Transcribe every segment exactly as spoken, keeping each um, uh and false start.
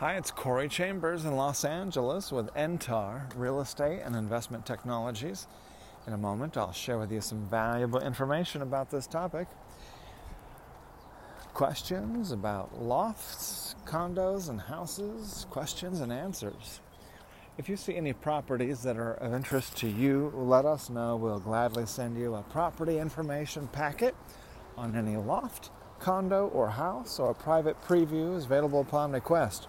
Hi, it's Corey Chambers in Los Angeles with Entar Real Estate and Investment Technologies. In a moment, I'll share with you some valuable information about this topic. Questions about lofts, condos, and houses, questions and answers. If you see any properties that are of interest to you, let us know. We'll gladly send you a property information packet on any loft, condo, or house, or a private preview is available upon request.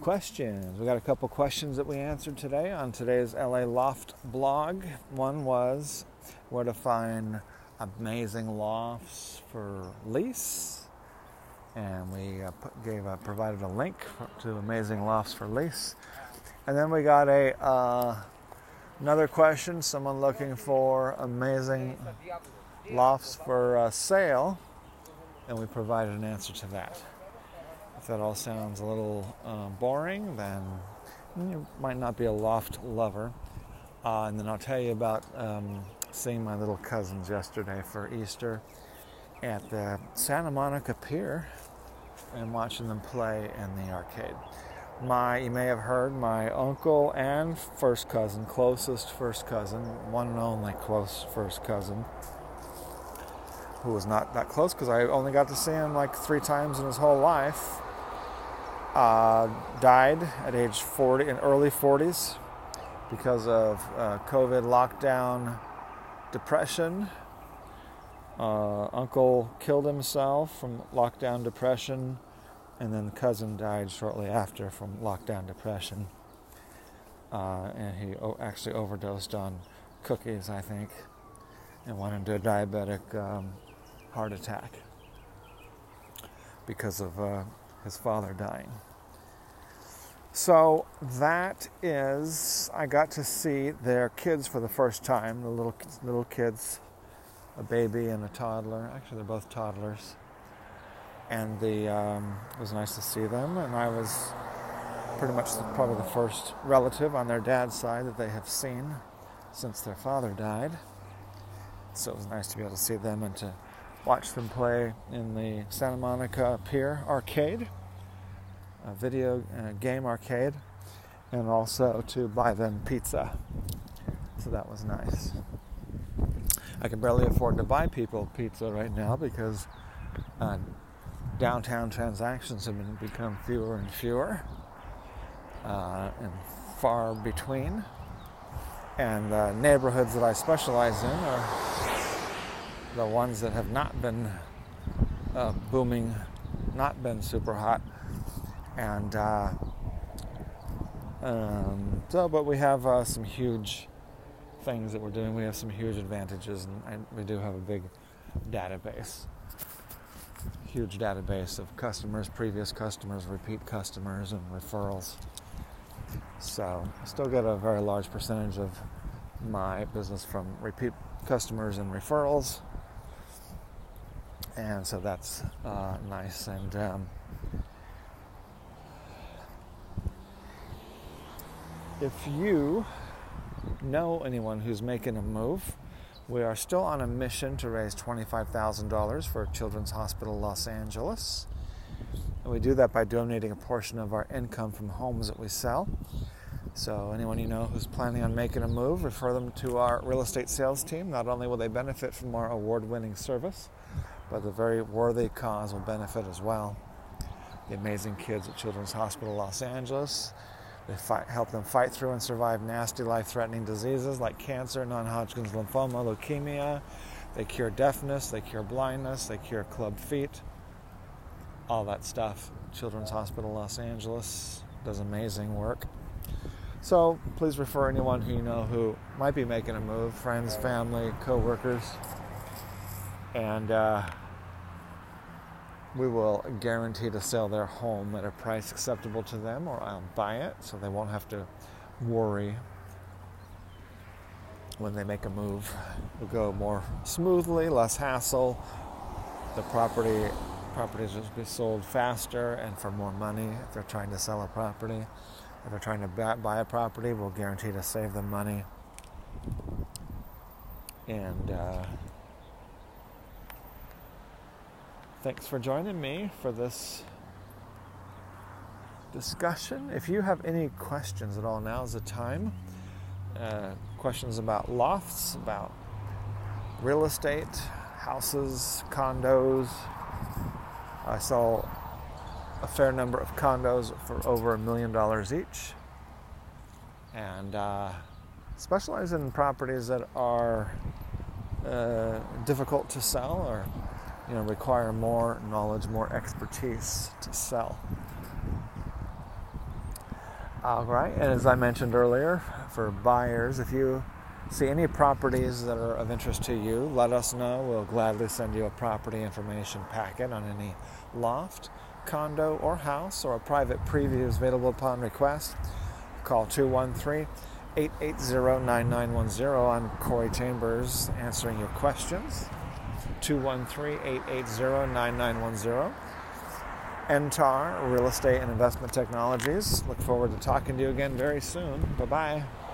Questions. We got a couple questions that we answered today on today's L A Loft blog. One was where to find amazing lofts for lease, and we uh, gave uh, provided a link for, to amazing lofts for lease. And then we got a uh, another question. Someone looking for amazing lofts for uh, sale, and we provided an answer to that. If that all sounds a little uh, boring, then you might not be a loft lover. Uh, and then I'll tell you about um, seeing my little cousins yesterday for Easter at the Santa Monica Pier and watching them play in the arcade. My, you may have heard, my uncle and first cousin, closest first cousin, one and only close first cousin, who was not that close because I only got to see him like three times in his whole life, Uh, died at age forty, in early forties, because of uh, COVID lockdown, depression. Uh, uncle killed himself from lockdown depression, and then the cousin died shortly after from lockdown depression. Uh, and he o- actually overdosed on cookies, I think, and went into a diabetic um, heart attack because of Uh, his father dying. So that is, I got to see their kids for the first time, the little little kids, a baby and a toddler. Actually, they're both toddlers. And the um, it was nice to see them. And I was pretty much the, probably the first relative on their dad's side that they have seen since their father died. So it was nice to be able to see them and to watch them play in the Santa Monica Pier arcade, a video uh, game arcade, and also to buy them pizza. So that was nice. I can barely afford to buy people pizza right now because uh, downtown transactions have been, become fewer and fewer uh, and far between. And the neighborhoods that I specialize in are the ones that have not been uh, booming, not been super hot, and uh, um, so. But we have uh, some huge things that we're doing. We have some huge advantages, and, and we do have a big database, huge database of customers, previous customers, repeat customers, and referrals. So, I still get a very large percentage of my business from repeat customers and referrals. And so that's uh, nice. And um, if you know anyone who's making a move, we are still on a mission to raise twenty-five thousand dollars for Children's Hospital Los Angeles. And we do that by donating a portion of our income from homes that we sell. So anyone you know who's planning on making a move, refer them to our real estate sales team. Not only will they benefit from our award-winning service, but the very worthy cause will benefit as well. The amazing kids at Children's Hospital Los Angeles, they fight, help them fight through and survive nasty life-threatening diseases like cancer, non-Hodgkin's lymphoma, leukemia. They cure deafness, they cure blindness, they cure club feet, all that stuff. Children's Hospital Los Angeles does amazing work. So please refer anyone who you know who might be making a move, friends, family, co-workers. And uh, we will guarantee to sell their home at a price acceptable to them, or I'll buy it, so they won't have to worry when they make a move, it'll go more smoothly, less hassle. The property properties will be sold faster and for more money if they're trying to sell a property. If they're trying to buy a property, we'll guarantee to save them money. And uh, thanks for joining me for this discussion. If you have any questions at all, now's the time. Uh, questions about lofts, about real estate, houses, condos. I sell a fair number of condos for over a million dollars each, and uh, specialize in properties that are uh, difficult to sell, or you know, require more knowledge, more expertise to sell. All right, and as I mentioned earlier, for buyers, if you see any properties that are of interest to you, let us know. We'll gladly send you a property information packet on any loft, condo, or house, or a private preview is available upon request. Call two one three, eight eight zero, nine nine one zero. I'm Corey Chambers, answering your questions. two one three, eight eight zero, nine nine one zero. Entar Real Estate and Investment Technologies. Look forward to talking to you again very soon. Bye-bye.